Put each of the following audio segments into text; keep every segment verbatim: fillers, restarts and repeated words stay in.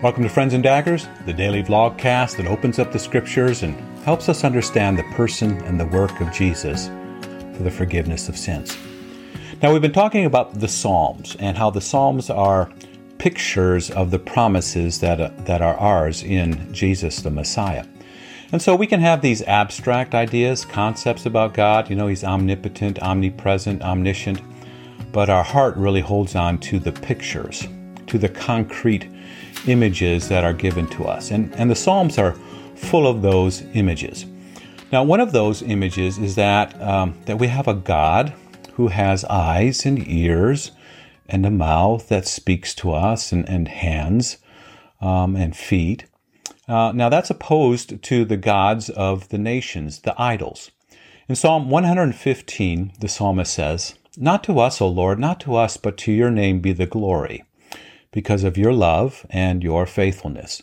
Welcome to Friends and Daggers, the daily vlogcast that opens up the Scriptures and helps us understand the person and the work of Jesus for the forgiveness of sins. Now, we've been talking about the Psalms and how the Psalms are pictures of the promises that, uh, that are ours in Jesus the Messiah. And so we can have these abstract ideas, concepts about God. You know, He's omnipotent, omnipresent, omniscient. But our heart really holds on to the pictures, to the concrete images that are given to us. And, and the Psalms are full of those images. Now, one of those images is that, um, that we have a God who has eyes and ears and a mouth that speaks to us, and, and hands um, and feet. Uh, now, that's opposed to the gods of the nations, the idols. In Psalm one hundred fifteen, the psalmist says, "Not to us, O Lord, not to us, but to your name be the glory, because of your love and your faithfulness."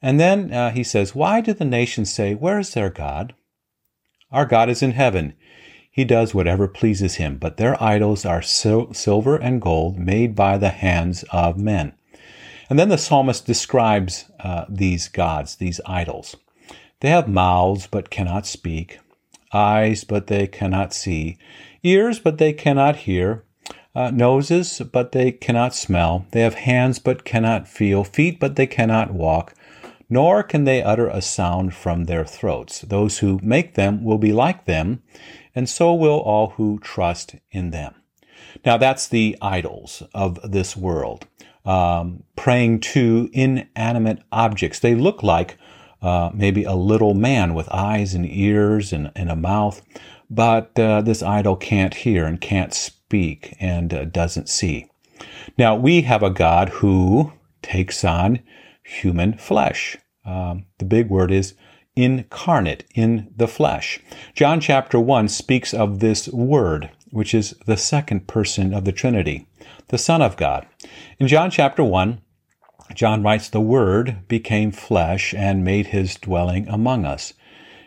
And then uh, he says, "Why do the nations say, 'Where is their God?' Our God is in heaven. He does whatever pleases him, but their idols are sil- silver and gold made by the hands of men." And then the psalmist describes uh, these gods, these idols. "They have mouths, but cannot speak, eyes, but they cannot see, ears, but they cannot hear, Uh, noses, but they cannot smell. They have hands, but cannot feel, feet, but they cannot walk, nor can they utter a sound from their throats. Those who make them will be like them, and so will all who trust in them." Now, that's the idols of this world, um, praying to inanimate objects. They look like uh, maybe a little man with eyes and ears and, and a mouth, but uh, this idol can't hear and can't speak. Speak and uh, doesn't see. Now, we have a God who takes on human flesh. Um, the big word is incarnate, in the flesh. John chapter one speaks of this word, which is the second person of the Trinity, the Son of God. In John chapter one, John writes, "The Word became flesh and made his dwelling among us.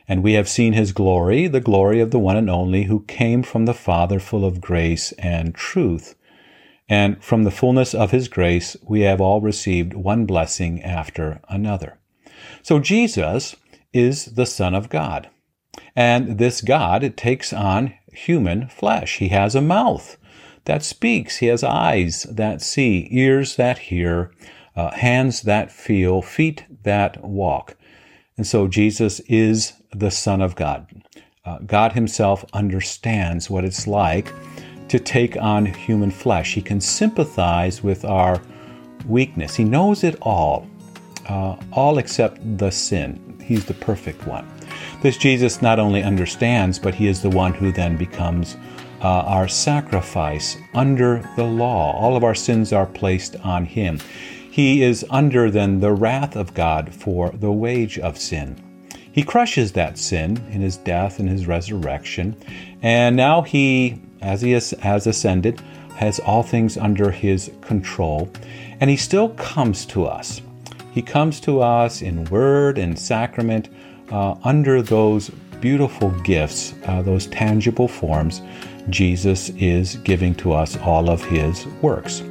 And we have seen his glory, the glory of the one and only, who came from the Father, full of grace and truth. And from the fullness of his grace, we have all received one blessing after another." So Jesus is the Son of God. And this God takes on human flesh. He has a mouth that speaks. He has eyes that see, ears that hear, uh, hands that feel, feet that walk. And so Jesus is the Son of God. Uh, God himself understands what it's like to take on human flesh. He can sympathize with our weakness. He knows it all, uh, all except the sin. He's the perfect one. This Jesus not only understands, but he is the one who then becomes uh, our sacrifice under the law. All of our sins are placed on him. He is under then the wrath of God for the wage of sin. He crushes that sin in his death and his resurrection. And now he, as he has ascended, has all things under his control. And he still comes to us. He comes to us in word and sacrament uh, under those beautiful gifts, uh, those tangible forms. Jesus is giving to us all of his works.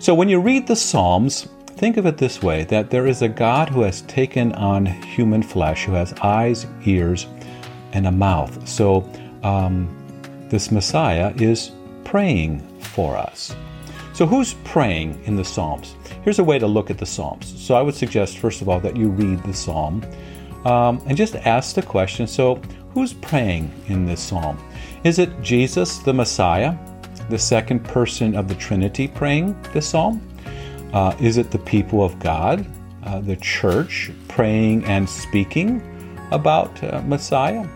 So when you read the Psalms, think of it this way, that there is a God who has taken on human flesh, who has eyes, ears, and a mouth. So um, this Messiah is praying for us. So who's praying in the Psalms? Here's a way to look at the Psalms. So I would suggest, first of all, that you read the Psalm um, and just ask the question, so who's praying in this Psalm? Is it Jesus, the Messiah, the second person of the Trinity, praying this Psalm? Uh, is it the people of God, uh, the church, praying and speaking about uh, Messiah?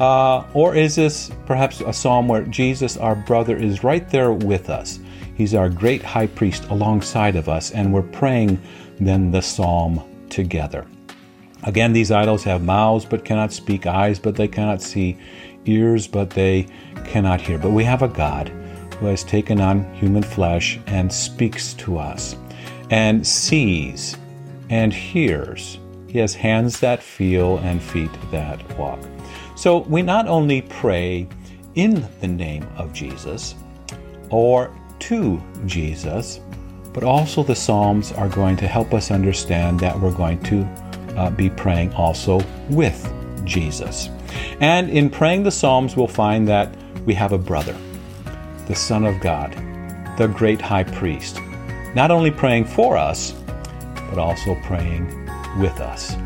Uh, or is this perhaps a psalm where Jesus, our brother, is right there with us? He's our great high priest alongside of us, and we're praying then the psalm together. Again, these idols have mouths but cannot speak, eyes but they cannot see, ears but they cannot hear. But we have a God who has taken on human flesh and speaks to us, and sees and hears. He has hands that feel and feet that walk. So we not only pray in the name of Jesus or to Jesus, But also the Psalms are going to help us understand that we're going to uh, be praying also with Jesus. And in praying the Psalms, we'll find that we have a brother, the Son of God, the great high priest, not only praying for us, but also praying with us.